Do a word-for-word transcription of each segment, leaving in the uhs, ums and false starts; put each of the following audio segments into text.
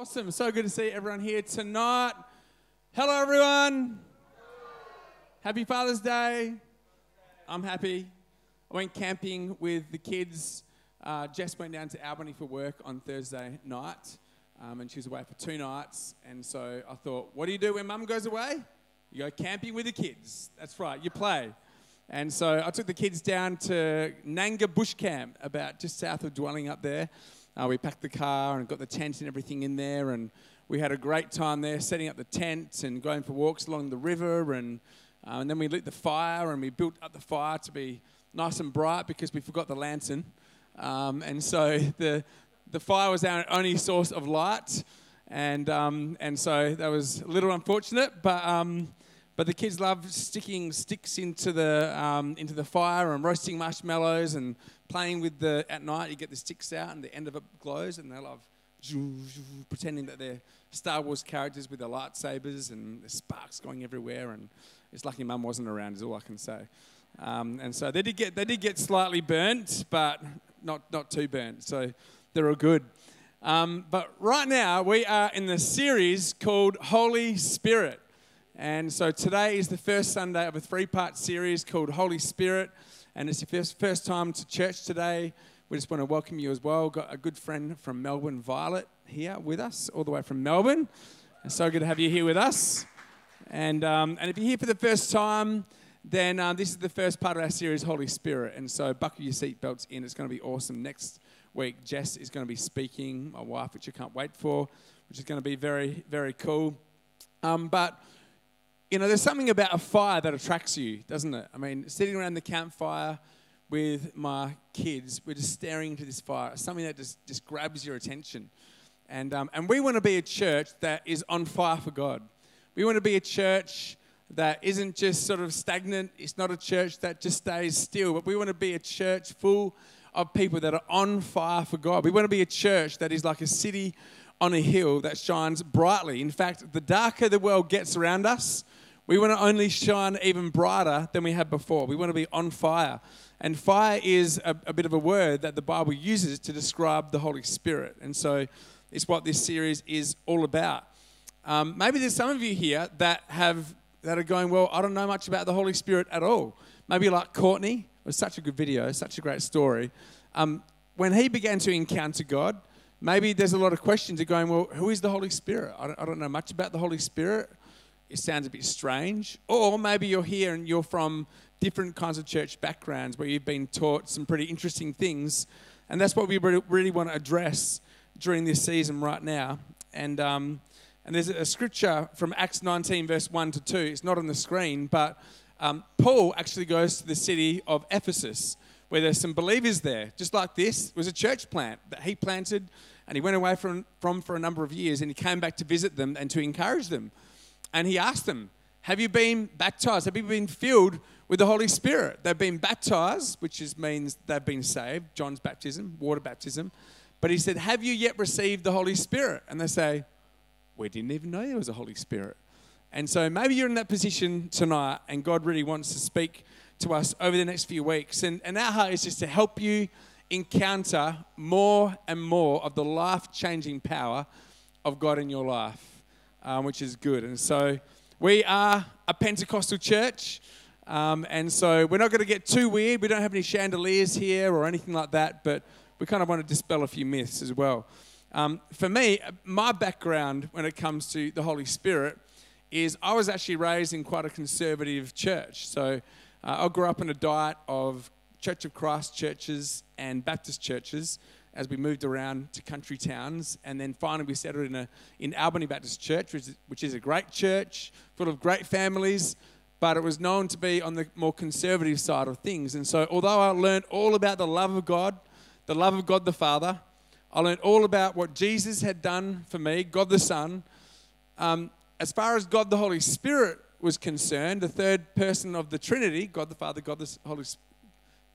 Awesome. So good to see everyone here tonight. Hello, everyone. Happy Father's Day. I'm happy. I went camping with the kids. Uh, Jess went down to Albany for work on Thursday night, um, and she was away for two nights. And so I thought, what do you do when Mum goes away? You go camping with the kids. That's right. You play. And so I took the kids down to Nanga Bush Camp, about just south of Dwelling up there. Uh, we packed the car and got the tent and everything in there, and we had a great time there setting up the tent and going for walks along the river, and uh, and then we lit the fire and we built up the fire to be nice and bright because we forgot the lantern, um, and so the the fire was our only source of light, and um, and so that was a little unfortunate, but um, but the kids loved sticking sticks into the um, into the fire and roasting marshmallows and playing with the, at night you get the sticks out and the end of it glows and they love pretending that they're Star Wars characters with their lightsabers and the sparks going everywhere, and it's lucky Mum wasn't around is all I can say. Um, and so they did get they did get slightly burnt, but not, not too burnt, so they're all good. Um, but right now we are in the series called Holy Spirit. And so today is the first Sunday of a three-part series called Holy Spirit. And it's your first, first time to church today. We just want to welcome you as well. Got a good friend from Melbourne, Violet, here with us, all the way from Melbourne. It's so good to have you here with us. And um, and if you're here for the first time, then um, this is the first part of our series, Holy Spirit. And so buckle your seatbelts in. It's going to be awesome. Next week, Jess is going to be speaking, my wife, which I can't wait for, which is going to be very, very cool. Um, but... You know, there's something about a fire that attracts you, doesn't it? I mean, sitting around the campfire with my kids, we're just staring into this fire. It's something that just, just grabs your attention. And um, and we want to be a church that is on fire for God. We want to be a church that isn't just sort of stagnant. It's not a church that just stays still. But we want to be a church full of people that are on fire for God. We want to be a church that is like a city on a hill that shines brightly. In fact, the darker the world gets around us, we want to only shine even brighter than we have before. We want to be on fire. And fire is a, a bit of a word that the Bible uses to describe the Holy Spirit. And so it's what this series is all about. Um, maybe there's some of you here that have that are going, well, I don't know much about the Holy Spirit at all. Maybe like Courtney. It was such a good video, such a great story. Um, when he began to encounter God, maybe there's a lot of questions. You're going, well, who is the Holy Spirit? I don't, I don't know much about the Holy Spirit. It sounds a bit strange. Or maybe you're here and you're from different kinds of church backgrounds where you've been taught some pretty interesting things. And that's what we really want to address during this season right now. And um, and there's a scripture from Acts nineteen, verse one to two. It's not on the screen, but um, Paul actually goes to the city of Ephesus where there's some believers there. Just like this, it was a church plant that he planted and he went away from, from for a number of years, and he came back to visit them and to encourage them. And he asked them, have you been baptized? Have you been filled with the Holy Spirit? They've been baptized, which is, means they've been saved, John's baptism, water baptism. But he said, have you yet received the Holy Spirit? And they say, we didn't even know there was a Holy Spirit. And so maybe you're in that position tonight, and God really wants to speak to us over the next few weeks. And, and our heart is just to help you encounter more and more of the life-changing power of God in your life. Um, which is good. And so we are a Pentecostal church, um, and so we're not going to get too weird. We don't have any chandeliers here or anything like that, but we kind of want to dispel a few myths as well. Um, for me, my background when it comes to the Holy Spirit is I was actually raised in quite a conservative church. So uh, I grew up in a diet of Church of Christ churches and Baptist churches, as we moved around to country towns. And then finally we settled in a in Albany Baptist Church, which is, which is a great church, full of great families, but it was known to be on the more conservative side of things. And so although I learned all about the love of God, the love of God the Father, I learned all about what Jesus had done for me, God the Son. Um, as far as God the Holy Spirit was concerned, the third person of the Trinity, God the Father, God the Holy,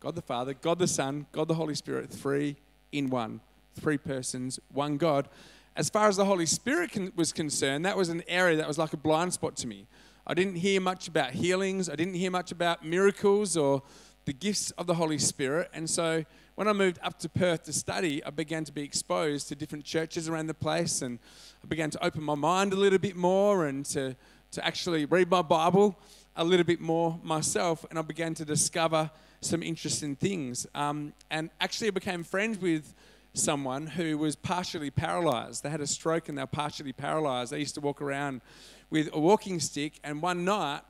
God the Father, God the Son, God the Holy Spirit, three in one, three persons, one God. As far as the Holy Spirit con- was concerned, that was an area that was like a blind spot to me. I didn't hear much about healings. I didn't hear much about miracles or the gifts of the Holy Spirit. And so when I moved up to Perth to study, I began to be exposed to different churches around the place, and I began to open my mind a little bit more and to, to actually read my Bible a little bit more myself, and I began to discover some interesting things. Um, and actually I became friends with someone who was partially paralyzed. They had a stroke and they were partially paralyzed. They used to walk around with a walking stick, and one night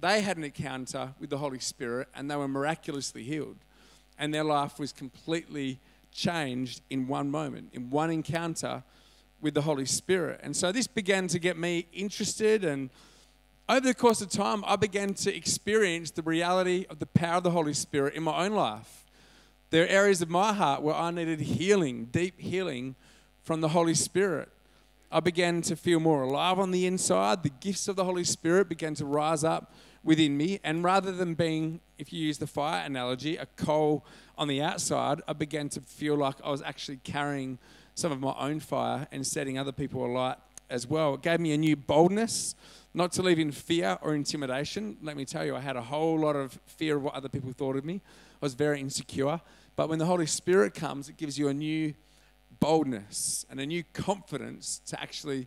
they had an encounter with the Holy Spirit and they were miraculously healed. And their life was completely changed in one moment, in one encounter with the Holy Spirit. And so this began to get me interested, and over the course of time, I began to experience the reality of the power of the Holy Spirit in my own life. There are areas of my heart where I needed healing, deep healing from the Holy Spirit. I began to feel more alive on the inside. The gifts of the Holy Spirit began to rise up within me. And rather than being, if you use the fire analogy, a coal on the outside, I began to feel like I was actually carrying some of my own fire and setting other people alight as well. It gave me a new boldness, not to live in fear or intimidation. Let me tell you, I had a whole lot of fear of what other people thought of me. I was very insecure. But when the Holy Spirit comes, it gives you a new boldness and a new confidence to actually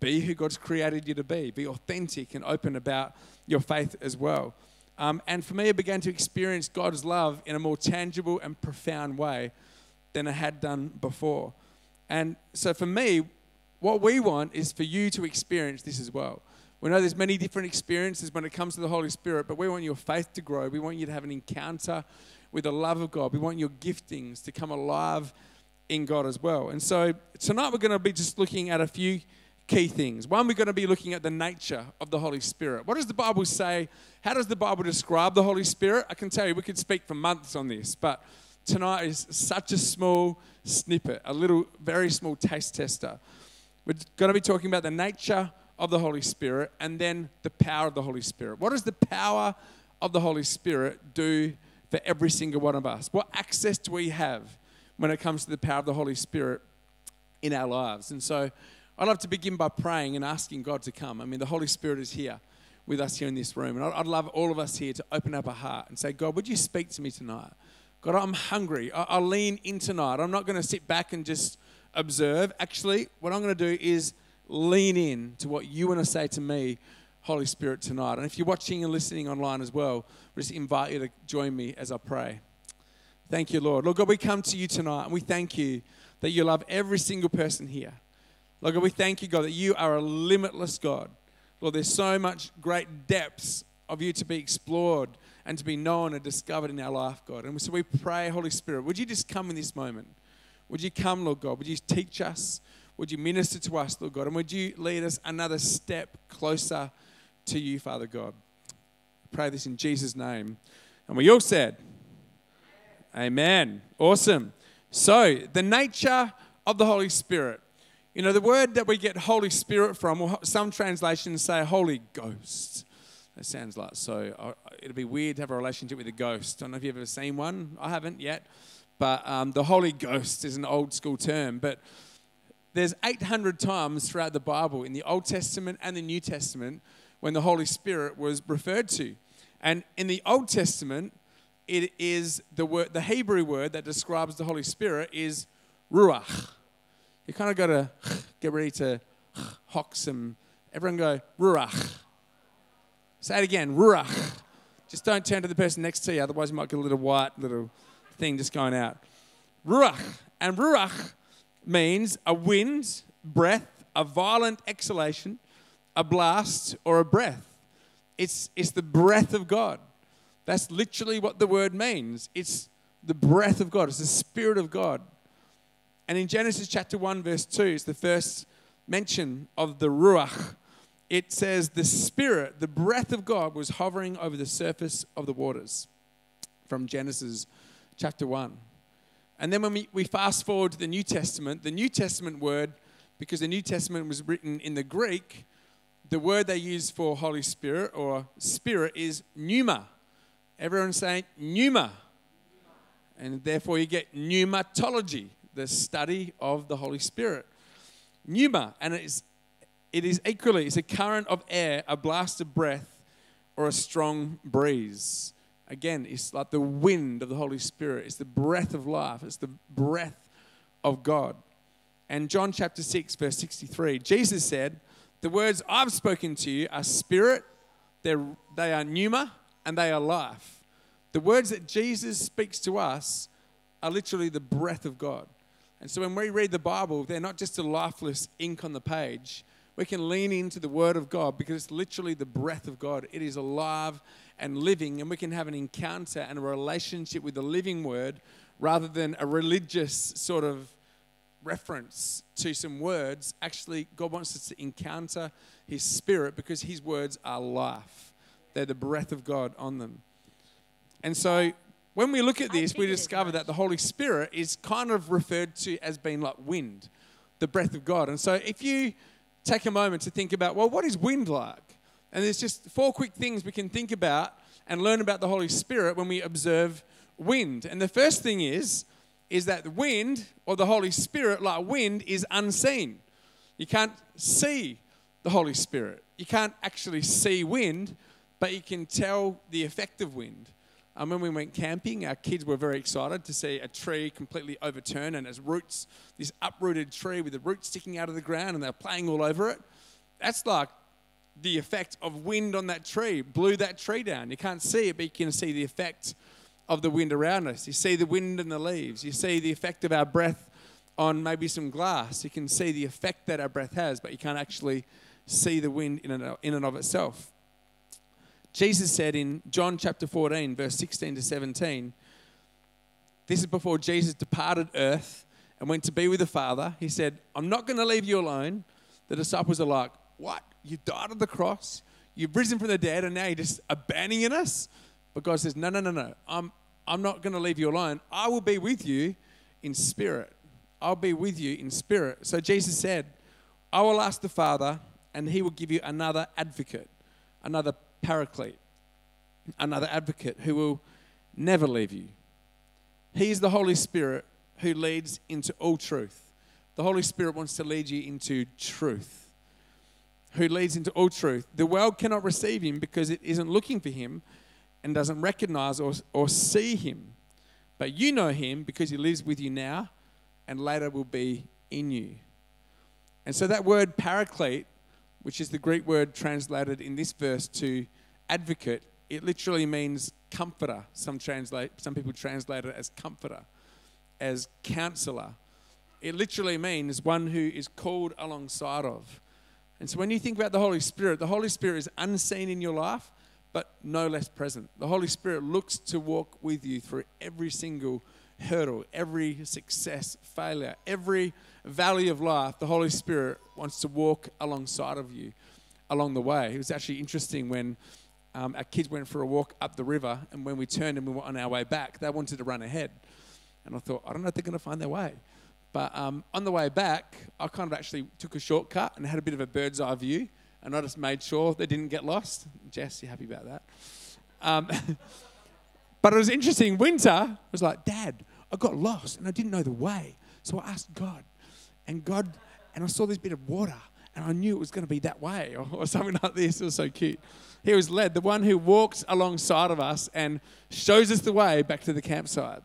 be who God's created you to be. Be authentic and open about your faith as well. Um, and for me, I began to experience God's love in a more tangible and profound way than I had done before. And so for me, what we want is for you to experience this as well. We know there's many different experiences when it comes to the Holy Spirit, but we want your faith to grow. We want you to have an encounter with the love of God. We want your giftings to come alive in God as well. And so tonight we're going to be just looking at a few key things. One, we're going to be looking at the nature of the Holy Spirit. What does the Bible say? How does the Bible describe the Holy Spirit? I can tell you, we could speak for months on this, but tonight is such a small snippet, a little, very small taste tester. We're going to be talking about the nature of the Holy Spirit and then the power of the Holy Spirit. What does the power of the Holy Spirit do for every single one of us? What access do we have when it comes to the power of the Holy Spirit in our lives? And so I'd love to begin by praying and asking God to come. I mean, the Holy Spirit is here with us here in this room. And I'd love all of us here to open up our heart and say, God, would you speak to me tonight? God, I'm hungry. I'll lean in tonight. I'm not going to sit back and just observe. Actually, what I'm going to do is lean in to what you want to say to me, Holy Spirit, tonight. And if you're watching and listening online as well, we just invite you to join me as I pray. Thank you, Lord. Lord God, we come to you tonight and we thank you that you love every single person here. Lord God, we thank you, God, that you are a limitless God. Lord, there's so much great depths of you to be explored and to be known and discovered in our life, God. And so we pray, Holy Spirit, would you just come in this moment? Would you come, Lord God? Would you teach us? Would you minister to us, Lord God? And would you lead us another step closer to you, Father God? I pray this in Jesus' name. And we all said, amen. Awesome. So, the nature of the Holy Spirit. You know, the word that we get Holy Spirit from, or some translations say Holy Ghost. That sounds like so. It'd be weird to have a relationship with a ghost. I don't know if you've ever seen one. I haven't yet. But um, the Holy Ghost is an old school term. But there's eight hundred times throughout the Bible, in the Old Testament and the New Testament, when the Holy Spirit was referred to. And in the Old Testament, it is the word, the Hebrew word that describes the Holy Spirit is ruach. You kind of got to get ready to hock some. Everyone go, ruach. Say it again, ruach. Just don't turn to the person next to you, otherwise you might get a little white little thing just going out. Ruach. And ruach means a wind, breath, a violent exhalation, a blast, or a breath. It's, it's the breath of God. That's literally what the word means. It's the breath of God. It's the Spirit of God. And in Genesis chapter one, verse two, it's the first mention of the Ruach. It says, the Spirit, the breath of God, was hovering over the surface of the waters, from Genesis chapter one. And then when we, we fast forward to the New Testament, the New Testament word, because the New Testament was written in the Greek, the word they use for Holy Spirit or Spirit is pneuma. Everyone saying pneuma. And therefore you get pneumatology, the study of the Holy Spirit. Pneuma, and it is, it is equally, it's a current of air, a blast of breath, or a strong breeze. Again, it's like the wind of the Holy Spirit. It's the breath of life. It's the breath of God. And John chapter six, verse sixty-three, Jesus said, the words I've spoken to you are spirit, they're, they are pneuma, and they are life. The words that Jesus speaks to us are literally the breath of God. And so when we read the Bible, they're not just a lifeless ink on the page. We can lean into the Word of God because it's literally the breath of God. It is alive and living, and we can have an encounter and a relationship with the living Word rather than a religious sort of reference to some words. Actually, God wants us to encounter His Spirit because His words are life. They're the breath of God on them. And so when we look at this, we discover that the Holy Spirit is kind of referred to as being like wind, the breath of God. And so if you take a moment to think about, well, what is wind like? And there's just four quick things we can think about and learn about the Holy Spirit when we observe wind. And the first thing is, is that the wind, or the Holy Spirit, like wind, is unseen. You can't see the Holy Spirit. You can't actually see wind, but you can tell the effect of wind. And when we went camping, our kids were very excited to see a tree completely overturned and its roots, this uprooted tree with the roots sticking out of the ground, and they're playing all over it. That's like the effect of wind on that tree, blew that tree down. You can't see it, but you can see the effect of the wind around us. You see the wind in the leaves. You see the effect of our breath on maybe some glass. You can see the effect that our breath has, but you can't actually see the wind in and of itself. Jesus said in John chapter fourteen, verse sixteen to seventeen, this is before Jesus departed earth and went to be with the Father. He said, I'm not going to leave you alone. The disciples are like, what? You died on the cross. You've risen from the dead, and now you're just abandoning us? But God says, no, no, no, no. I'm, I'm not going to leave you alone. I will be with you in spirit. I'll be with you in spirit. So Jesus said, I will ask the Father, and he will give you another advocate, another Paraclete, another advocate who will never leave you. He is the Holy Spirit who leads into all truth. The Holy Spirit wants to lead you into truth, who leads into all truth. The world cannot receive him because it isn't looking for him and doesn't recognize or, or see him. But you know him because he lives with you now and later will be in you. And so that word paraclete, which is the Greek word translated in this verse to advocate, it literally means comforter. Some translate, some people translate it as comforter, as counselor. It literally means one who is called alongside of. And so when you think about the Holy Spirit, the Holy Spirit is unseen in your life, but no less present. The Holy Spirit looks to walk with you through every single hurdle, every success, failure, every valley of life. The Holy Spirit wants to walk alongside of you along the way. It was actually interesting when um, our kids went for a walk up the river, and when we turned and we were on our way back, they wanted to run ahead. And I thought, I don't know if they're going to find their way. But um, on the way back, I kind of actually took a shortcut and had a bit of a bird's eye view, and I just made sure they didn't get lost. Jess, you happy about that? Um, but it was interesting. Winter was like, Dad, I got lost and I didn't know the way. So I asked God, and God... and I saw this bit of water, and I knew it was going to be that way, or, or something like this. It was so cute. He was led, the one who walks alongside of us and shows us the way back to the campsite.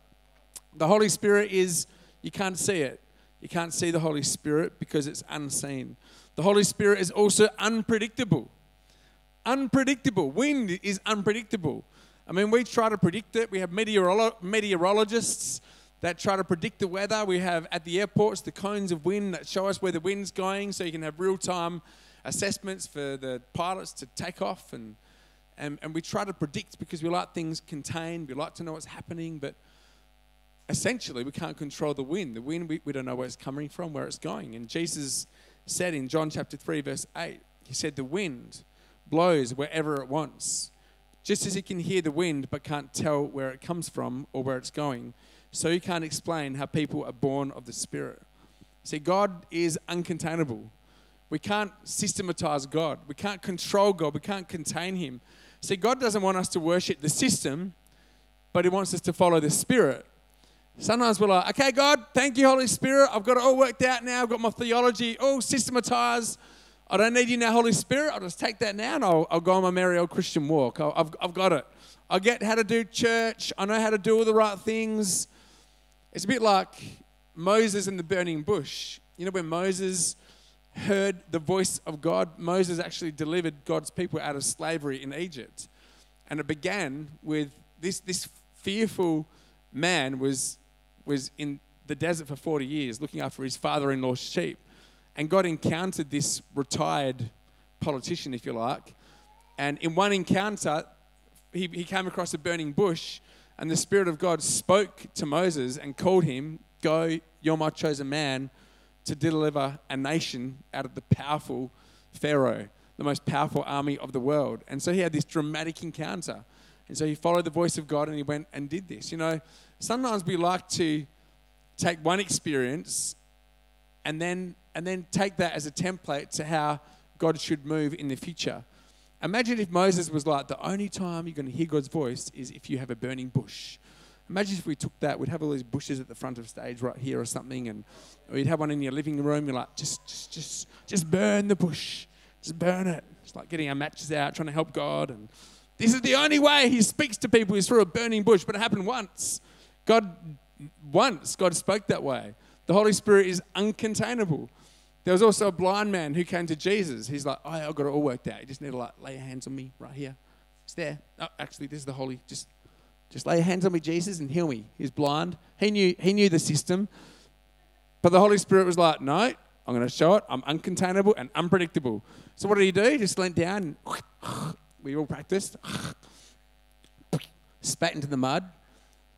The Holy Spirit is, you can't see it. You can't see the Holy Spirit because it's unseen. The Holy Spirit is also unpredictable. Unpredictable. Wind is unpredictable. I mean, we try to predict it. We have meteorolo- meteorologists that try to predict the weather. We have at the airports the cones of wind that show us where the wind's going, so you can have real-time assessments for the pilots to take off. And, and and we try to predict because we like things contained. We like to know what's happening, but essentially we can't control the wind. The wind, we, we don't know where it's coming from, where it's going. And Jesus said in John chapter three, verse eight, he said, the wind blows wherever it wants. Just as you can hear the wind but can't tell where it comes from or where it's going, so you can't explain how people are born of the Spirit. See, God is uncontainable. We can't systematize God. We can't control God. We can't contain him. See, God doesn't want us to worship the system, but he wants us to follow the Spirit. Sometimes we're like, okay, God, thank you, Holy Spirit. I've got it all worked out now. I've got my theology all systematized. I don't need you now, Holy Spirit. I'll just take that now and I'll, I'll go on my merry old Christian walk. I'll, I've, I've got it. I get how to do church. I know how to do all the right things. It's a bit like Moses in the burning bush. You know, when Moses heard the voice of God, Moses actually delivered God's people out of slavery in Egypt. And it began with this this fearful man was was in the desert for forty years looking after his father-in-law's sheep. And God encountered this retired politician, if you like. And in one encounter, he, he came across a burning bush, and the Spirit of God spoke to Moses and called him, "Go, you're my chosen man, to deliver a nation out of the powerful Pharaoh, the most powerful army of the world." And so he had this dramatic encounter. And so he followed the voice of God and he went and did this. You know, sometimes we like to take one experience and then and then take that as a template to how God should move in the future. Imagine if Moses was like, the only time you're going to hear God's voice is if you have a burning bush. Imagine if we took that, we'd have all these bushes at the front of stage right here or something, and or you'd have one in your living room. You're like, just, just, just, just burn the bush, just burn it. It's like getting our matches out, trying to help God. And this is the only way He speaks to people is through a burning bush. But it happened once. God, once God spoke that way. The Holy Spirit is uncontainable. There was also a blind man who came to Jesus. He's like, oh, I've got it all worked out. You just need to like lay your hands on me right here. It's there. No, actually, this is the Holy. Just. Just lay your hands on me, Jesus, and heal me. He's blind. He knew he knew the system. But the Holy Spirit was like, no, I'm going to show it. I'm uncontainable and unpredictable. So what did he do? He just leant down. And we all practiced. Spat into the mud.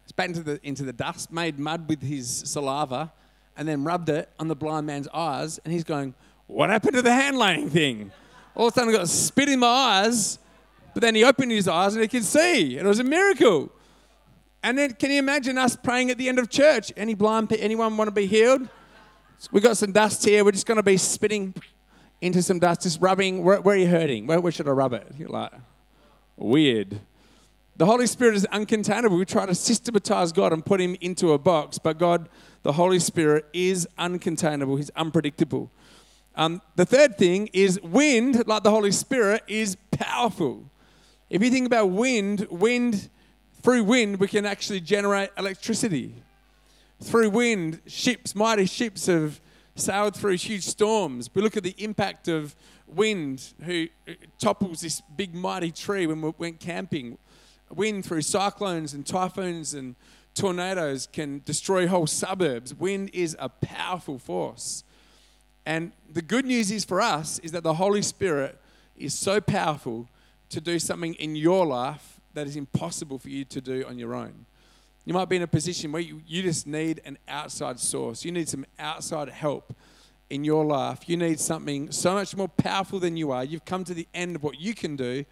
Spat into the, into the dust. Made mud with his saliva. And then rubbed it on the blind man's eyes. And he's going, what happened to the hand-laying thing? All of a sudden I got spit in my eyes. But then he opened his eyes and he could see. And it was a miracle. And then, can you imagine us praying at the end of church? Any blind people, anyone want to be healed? So we've got some dust here. We're just going to be spitting into some dust, just rubbing. Where, where are you hurting? Where, where should I rub it? You're like, weird. The Holy Spirit is uncontainable. We try to systematize God and put Him into a box. But God, the Holy Spirit, is uncontainable. He's unpredictable. Um, the third thing is wind, like the Holy Spirit, is powerful. If you think about wind, wind... Through wind, we can actually generate electricity. Through wind, ships, mighty ships have sailed through huge storms. We look at the impact of wind, who topples this big mighty tree when we went camping. Wind through cyclones and typhoons and tornadoes can destroy whole suburbs. Wind is a powerful force. And the good news is for us is that the Holy Spirit is so powerful to do something in your life that is impossible for you to do on your own. You might be in a position where you, you just need an outside source. You need some outside help in your life. You need something so much more powerful than you are. You've come to the end of what you can do,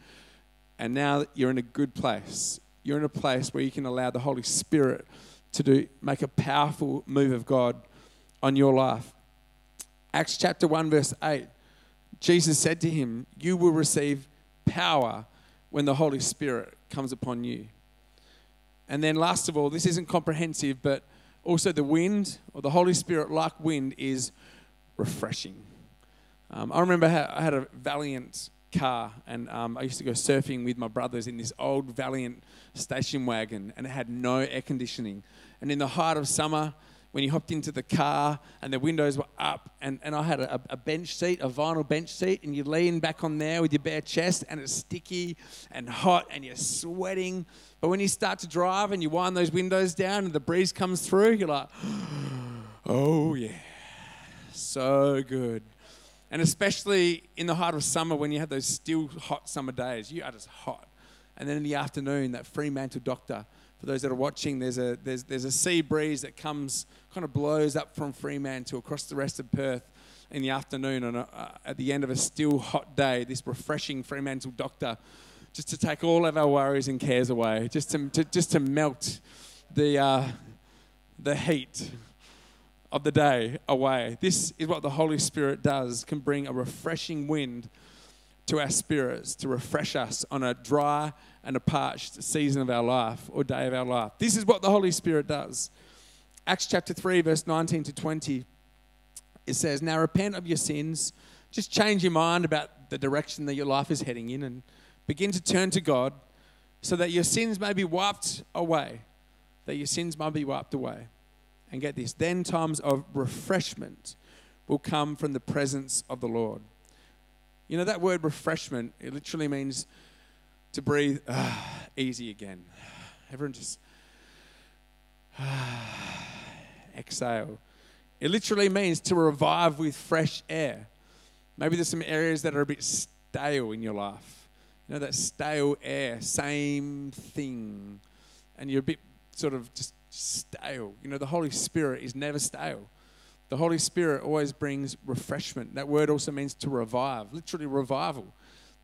and now you're in a good place. You're in a place where you can allow the Holy Spirit to do make a powerful move of God on your life. Acts chapter one, verse eight, Jesus said to him, "You will receive power when the Holy Spirit comes upon you." And then last of all, this isn't comprehensive, but also the wind, or the Holy Spirit like wind, is refreshing. Um, I remember I had a Valiant car, and um, I used to go surfing with my brothers in this old Valiant station wagon, and it had no air conditioning. And in the height of summer, when you hopped into the car and the windows were up, and, and I had a, a bench seat, a vinyl bench seat, and you lean back on there with your bare chest, and it's sticky and hot and you're sweating. But when you start to drive and you wind those windows down and the breeze comes through, you're like, oh yeah, so good. And especially in the heart of summer when you have those still hot summer days, you are just hot. And then in the afternoon, that Fremantle doctor. For those that are watching, there's a there's there's a sea breeze that comes, kind of blows up from Fremantle across the rest of Perth in the afternoon, and uh, at the end of a still hot day, this refreshing Fremantle doctor, just to take all of our worries and cares away, just to, to just to melt the uh, the heat of the day away. This is what the Holy Spirit does, can bring a refreshing wind to our spirits, to refresh us on a dry and a parched season of our life or day of our life. This is what the Holy Spirit does. Acts chapter three, verse nineteen to twenty, it says, "Now repent of your sins, just change your mind about the direction that your life is heading in and begin to turn to God so that your sins may be wiped away, that your sins may be wiped away. And get this, then times of refreshment will come from the presence of the Lord. You know, that word refreshment, it literally means to breathe uh, easy again. Everyone just uh, exhale. It literally means to revive with fresh air. Maybe there's some areas that are a bit stale in your life. You know, that stale air, same thing. And you're a bit sort of just stale. You know, the Holy Spirit is never stale. The Holy Spirit always brings refreshment. That word also means to revive, literally revival.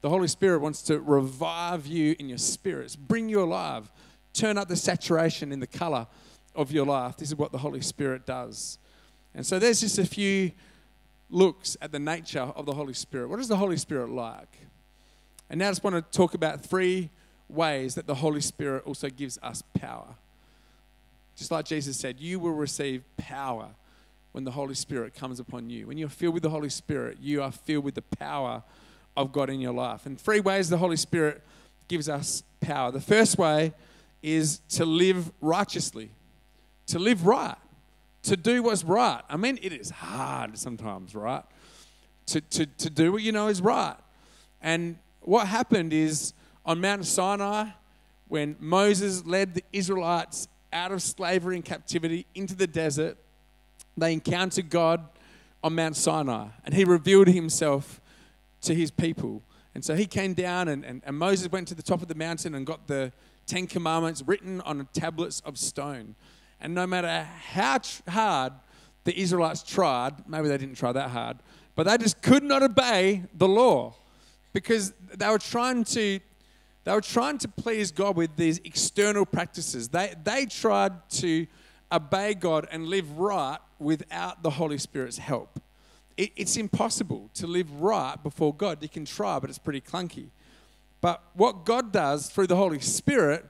The Holy Spirit wants to revive you in your spirits, bring you alive, turn up the saturation in the color of your life. This is what the Holy Spirit does. And so there's just a few looks at the nature of the Holy Spirit. What is the Holy Spirit like? And now I just want to talk about three ways that the Holy Spirit also gives us power. Just like Jesus said, you will receive power when the Holy Spirit comes upon you. When you're filled with the Holy Spirit, you are filled with the power of God in your life. And three ways the Holy Spirit gives us power. The first way is to live righteously, to live right, to do what's right. I mean, it is hard sometimes, right? To, to, to do what you know is right. And what happened is on Mount Sinai, when Moses led the Israelites out of slavery and captivity into the desert, they encountered God on Mount Sinai, and he revealed himself to his people. And so he came down, and, and, and Moses went to the top of the mountain and got the Ten Commandments written on tablets of stone. And no matter how tr- hard the Israelites tried, maybe they didn't try that hard, but they just could not obey the law because they were trying to they were trying to please God with these external practices. They they tried to obey God and live right without the Holy Spirit's help. It, it's impossible to live right before God. You can try, but it's pretty clunky. But what God does through the Holy Spirit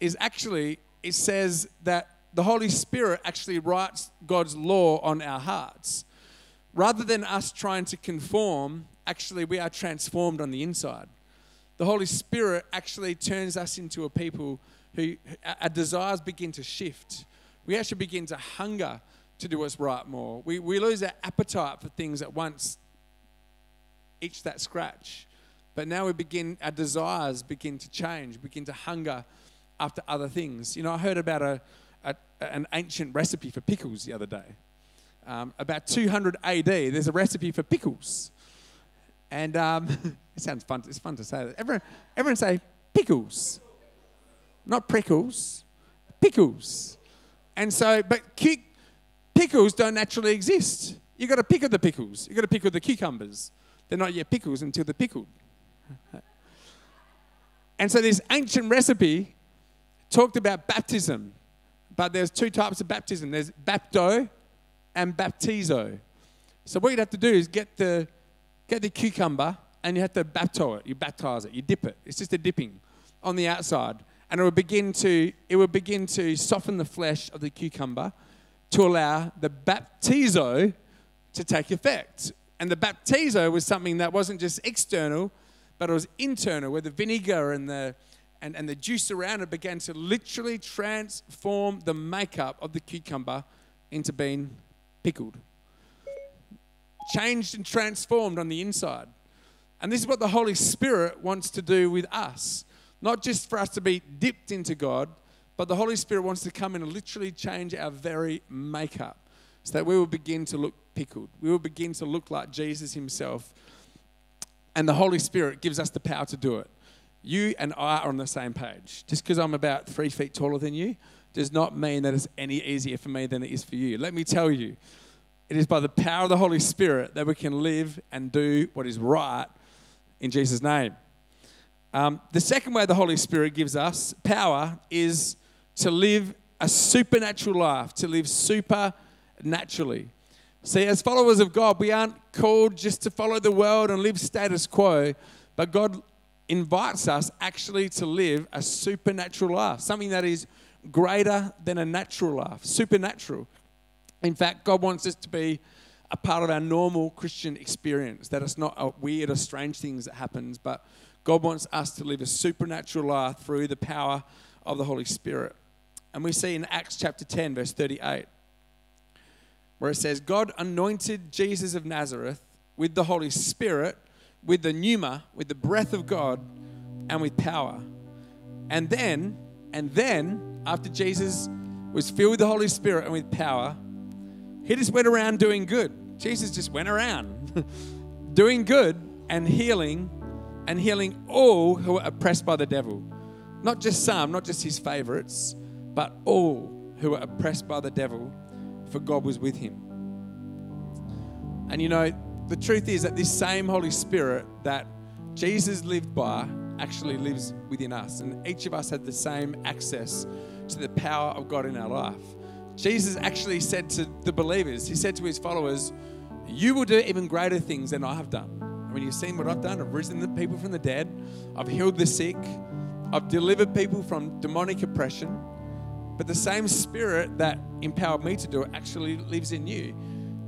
is actually, it says that the Holy Spirit actually writes God's law on our hearts. Rather than us trying to conform, actually we are transformed on the inside. The Holy Spirit actually turns us into a people who our desires begin to shift. We actually begin to hunger to do what's right more. We we lose our appetite for things that once itched that scratch. But now we begin, our desires begin to change, begin to hunger after other things. You know, I heard about a, a an ancient recipe for pickles the other day. Um, about two hundred A D, there's a recipe for pickles. And um, it sounds fun. It's fun to say that. Everyone, everyone say pickles. Not prickles. Pickles. And so, but cu- pickles don't naturally exist. You've got to pickle the pickles. You've got to pickle the cucumbers. They're not yet pickles until they're pickled. And so this ancient recipe talked about baptism. But there's two types of baptism. There's bapto and baptizo. So what you'd have to do is get the get the cucumber and you have to bapto it. You baptize it. You dip it. It's just a dipping on the outside. And it will begin to it will begin to soften the flesh of the cucumber to allow the baptizo to take effect. And the baptizo was something that wasn't just external, but it was internal, where the vinegar and the and, and the juice around it began to literally transform the makeup of the cucumber into being pickled. Changed and transformed on the inside. And this is what the Holy Spirit wants to do with us. Not just for us to be dipped into God, but the Holy Spirit wants to come in and literally change our very makeup so that we will begin to look pickled. We will begin to look like Jesus himself. And the Holy Spirit gives us the power to do it. You and I are on the same page. Just because I'm about three feet taller than you does not mean that it's any easier for me than it is for you. Let me tell you, it is by the power of the Holy Spirit that we can live and do what is right in Jesus' name. Um, the second way the Holy Spirit gives us power is to live a supernatural life, to live supernaturally. See, as followers of God, we aren't called just to follow the world and live status quo, but God invites us actually to live a supernatural life, something that is greater than a natural life, supernatural. In fact, God wants us to be a part of our normal Christian experience, that it's not a weird or strange things that happens, but God wants us to live a supernatural life through the power of the Holy Spirit. And we see in Acts chapter ten, verse thirty-eight, where it says, God anointed Jesus of Nazareth with the Holy Spirit, with the pneuma, with the breath of God, and with power. And then, and then, after Jesus was filled with the Holy Spirit and with power, he just went around doing good. Jesus just went around doing good and healing, and healing all who are oppressed by the devil. Not just some, not just his favorites, but all who are oppressed by the devil, for God was with him. And you know, the truth is that this same Holy Spirit that Jesus lived by actually lives within us. And each of us had the same access to the power of God in our life. Jesus actually said to the believers, he said to his followers, you will do even greater things than I have done. I mean, you've seen what I've done. I've risen the people from the dead. I've healed the sick. I've delivered people from demonic oppression. But the same Spirit that empowered me to do it actually lives in you,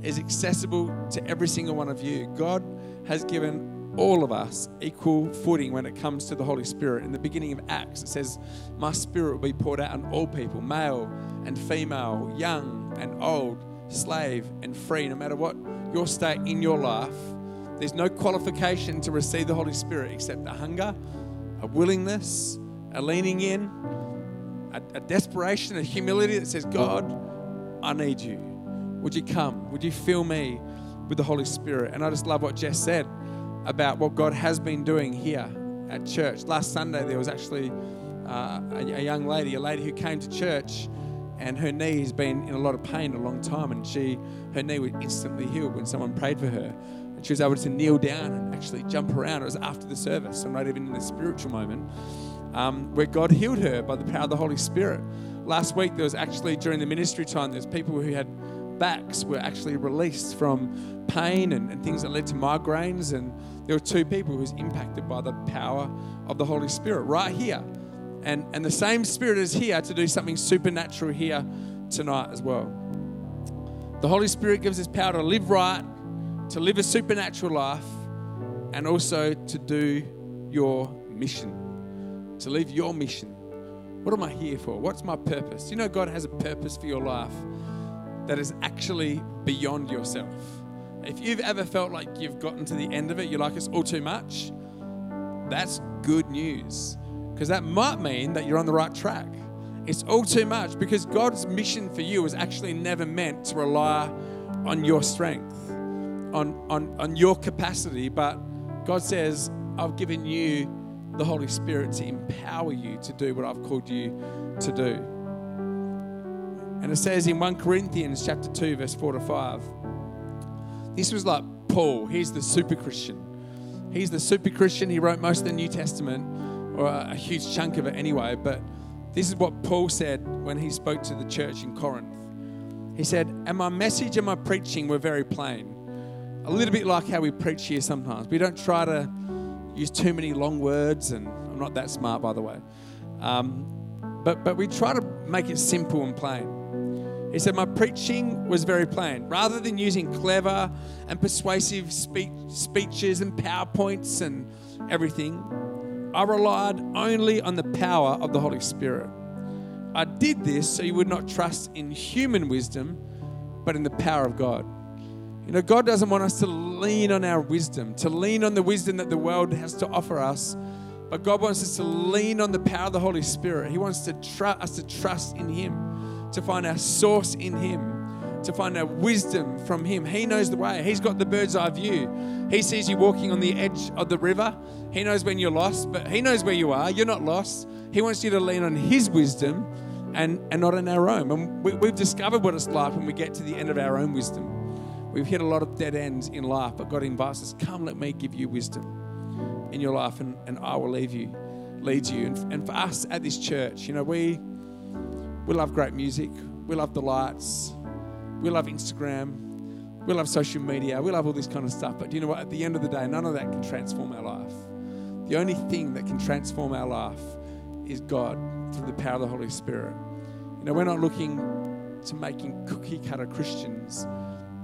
is accessible to every single one of you. God has given all of us equal footing when it comes to the Holy Spirit. In the beginning of Acts, it says, my Spirit will be poured out on all people, male and female, young and old, slave and free. No matter what your state in your life, there's no qualification to receive the Holy Spirit except a hunger, a willingness, a leaning in, a, a desperation, a humility that says, God, I need you. Would you come? Would you fill me with the Holy Spirit? And I just love what Jess said about what God has been doing here at church. Last Sunday, there was actually uh, a, a young lady, a lady who came to church, and her knee has been in a lot of pain a long time, and she, her knee was instantly healed when someone prayed for her. She was able to kneel down and actually jump around. It was after the service, and not even in the spiritual moment, um, where God healed her by the power of the Holy Spirit. Last week, there was actually, during the ministry time, there's people who had backs were actually released from pain and, and things that led to migraines. And there were two people who was impacted by the power of the Holy Spirit right here. And, and the same Spirit is here to do something supernatural here tonight as well. The Holy Spirit gives us power to live right, to live a supernatural life, and also to do your mission, to live your mission. What am I here for? What's my purpose? You know, God has a purpose for your life that is actually beyond yourself. If you've ever felt like you've gotten to the end of it, you're like, it's all too much, that's good news, because that might mean that you're on the right track. It's all too much, because God's mission for you is actually never meant to rely on your strength, on, on, on your capacity, but God says, I've given you the Holy Spirit to empower you to do what I've called you to do. And it says in First Corinthians chapter two, verse four to five, this was like Paul. He's the super Christian. He's the super Christian. He wrote most of the New Testament, or a huge chunk of it anyway, but this is what Paul said when he spoke to the church in Corinth. He said, and my message and my preaching were very plain. A little bit like how we preach here sometimes. We don't try to use too many long words, and I'm not that smart, by the way. Um, but, but we try to make it simple and plain. He said, my preaching was very plain. Rather than using clever and persuasive speech, speeches and PowerPoints and everything, I relied only on the power of the Holy Spirit. I did this so you would not trust in human wisdom, but in the power of God. You know, God doesn't want us to lean on our wisdom, to lean on the wisdom that the world has to offer us, but God wants us to lean on the power of the Holy Spirit. He wants to tr- us to trust in Him, to find our source in Him, to find our wisdom from Him. He knows the way. He's got the bird's eye view. He sees you walking on the edge of the river. He knows when you're lost, but He knows where you are. You're not lost. He wants you to lean on His wisdom and, and not on our own. And we, we've discovered what it's like when we get to the end of our own wisdom. We've hit a lot of dead ends in life, but God invites us, come, let me give you wisdom in your life, and, and I will lead you. Lead you. And, and for us at this church, you know, we we love great music. We love the lights. We love Instagram. We love social media. We love all this kind of stuff. But do you know what? At the end of the day, none of that can transform our life. The only thing that can transform our life is God through the power of the Holy Spirit. You know, we're not looking to making cookie-cutter Christians.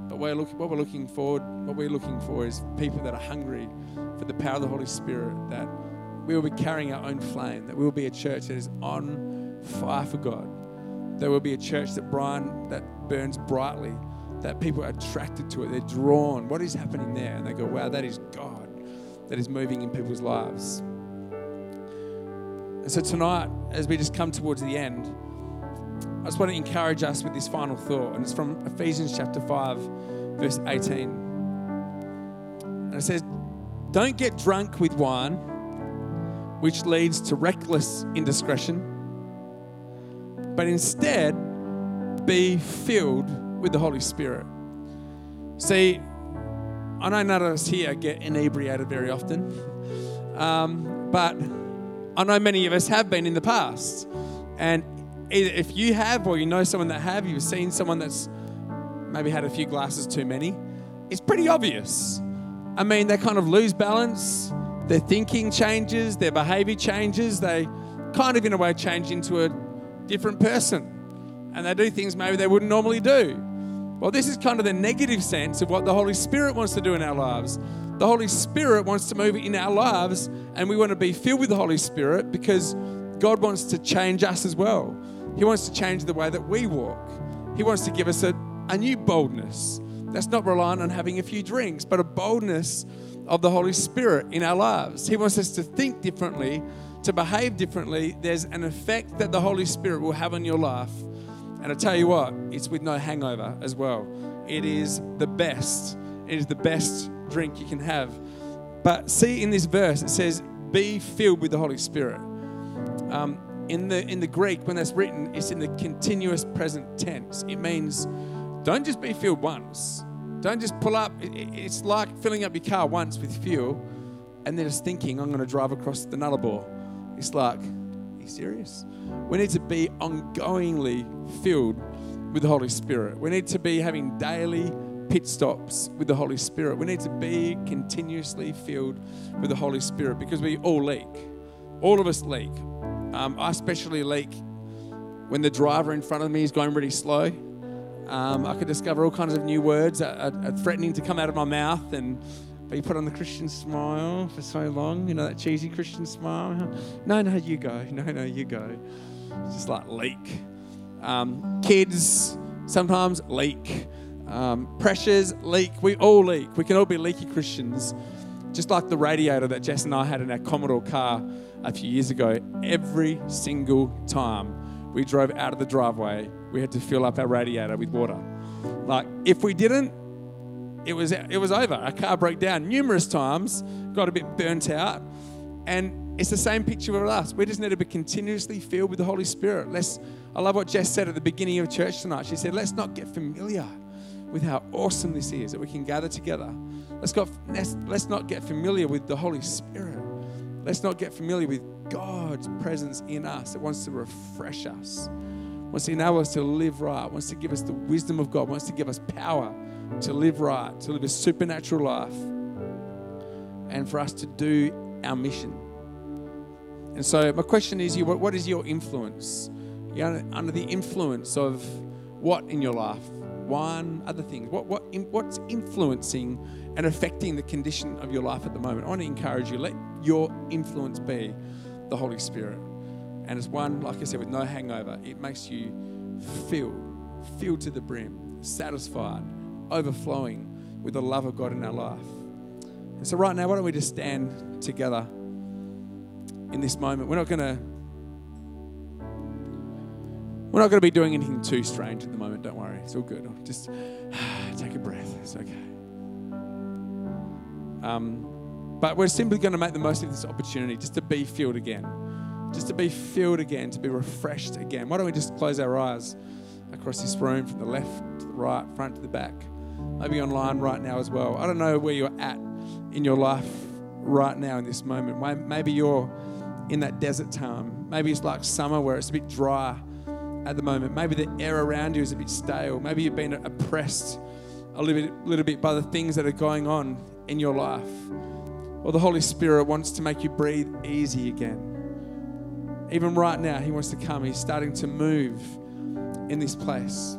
But we're looking, what we're looking for, what we're looking for is people that are hungry for the power of the Holy Spirit, that we will be carrying our own flame, that we will be a church that is on fire for God, that will be a church that Brian, that burns brightly, that people are attracted to it, they're drawn. What is happening there? And they go, wow, that is God that is moving in people's lives. And so tonight, as we just come towards the end, I just want to encourage us with this final thought, and it's from Ephesians chapter five, verse eighteen. And it says, don't get drunk with wine, which leads to reckless indiscretion, but instead be filled with the Holy Spirit. See, I know none of us here get inebriated very often, um, but I know many of us have been in the past. And either if you have, or you know someone that have, you've seen someone that's maybe had a few glasses too many, it's pretty obvious. I mean, they kind of lose balance, their thinking changes, their behavior changes, they kind of in a way change into a different person, and they do things maybe they wouldn't normally do. Well, this is kind of the negative sense of what the Holy Spirit wants to do in our lives. The Holy Spirit wants to move in our lives, and we want to be filled with the Holy Spirit because God wants to change us as well. He wants to change the way that we walk. He wants to give us a, a new boldness that's not reliant on having a few drinks, but a boldness of the Holy Spirit in our lives. He wants us to think differently, to behave differently. There's an effect that the Holy Spirit will have on your life. And I tell you what, it's with no hangover as well. It is the best. It is the best drink you can have. But see in this verse, it says, be filled with the Holy Spirit. Um, in the in the Greek, when that's written, it's in the continuous present tense. It means don't just be filled once. Don't just pull up. It's like filling up your car once with fuel and then just thinking, I'm going to drive across the Nullarbor. It's like, are you serious? We need to be ongoingly filled with the Holy Spirit. We need to be having daily pit stops with the Holy Spirit. We need to be continuously filled with the Holy Spirit because we all leak. All of us leak. Um, I especially leak when the driver in front of me is going really slow. Um, I could discover all kinds of new words that are, are threatening to come out of my mouth, and you put on the Christian smile for so long, you know, that cheesy Christian smile. No, no, you go. No, no, you go. It's just like leak. Um, kids sometimes leak. Um, pressures leak. We all leak. We can all be leaky Christians. Just like the radiator that Jess and I had in our Commodore car a few years ago, every single time we drove out of the driveway, we had to fill up our radiator with water. Like, if we didn't, it was it was over. Our car broke down numerous times, got a bit burnt out. And it's the same picture with us. We just need to be continuously filled with the Holy Spirit. Let's, I love what Jess said at the beginning of church tonight. She said, let's not get familiar with how awesome this is, that we can gather together. Let's, got, let's, let's not get familiar with the Holy Spirit. Let's not get familiar with God's presence in us. It wants to refresh us, wants to enable us to live right, wants to give us the wisdom of God, wants to give us power to live right, to live a supernatural life, and for us to do our mission. And so my question is, you, what is your influence? You're under the influence of what in your life? Wine, other things. What what what's influencing and affecting the condition of your life at the moment? I want to encourage you. Let your influence be the Holy Spirit, and it's one, like I said, with no hangover. It makes you feel, feel to the brim, satisfied, overflowing with the love of God in our life. And so, right now, why don't we just stand together in this moment? We're not gonna We're not going to be doing anything too strange at the moment, don't worry. It's all good. Just take a breath. It's okay. Um, but we're simply going to make the most of this opportunity just to be filled again. Just to be filled again, to be refreshed again. Why don't we just close our eyes across this room from the left to the right, front to the back, maybe online right now as well. I don't know where you're at in your life right now in this moment. Maybe you're in that desert time. Maybe it's like summer where it's a bit dry at the moment. Maybe the air around you is a bit stale. Maybe you've been oppressed a little bit, little bit by the things that are going on in your life. Well, the Holy Spirit wants to make you breathe easy again. Even right now, He wants to come. He's starting to move in this place.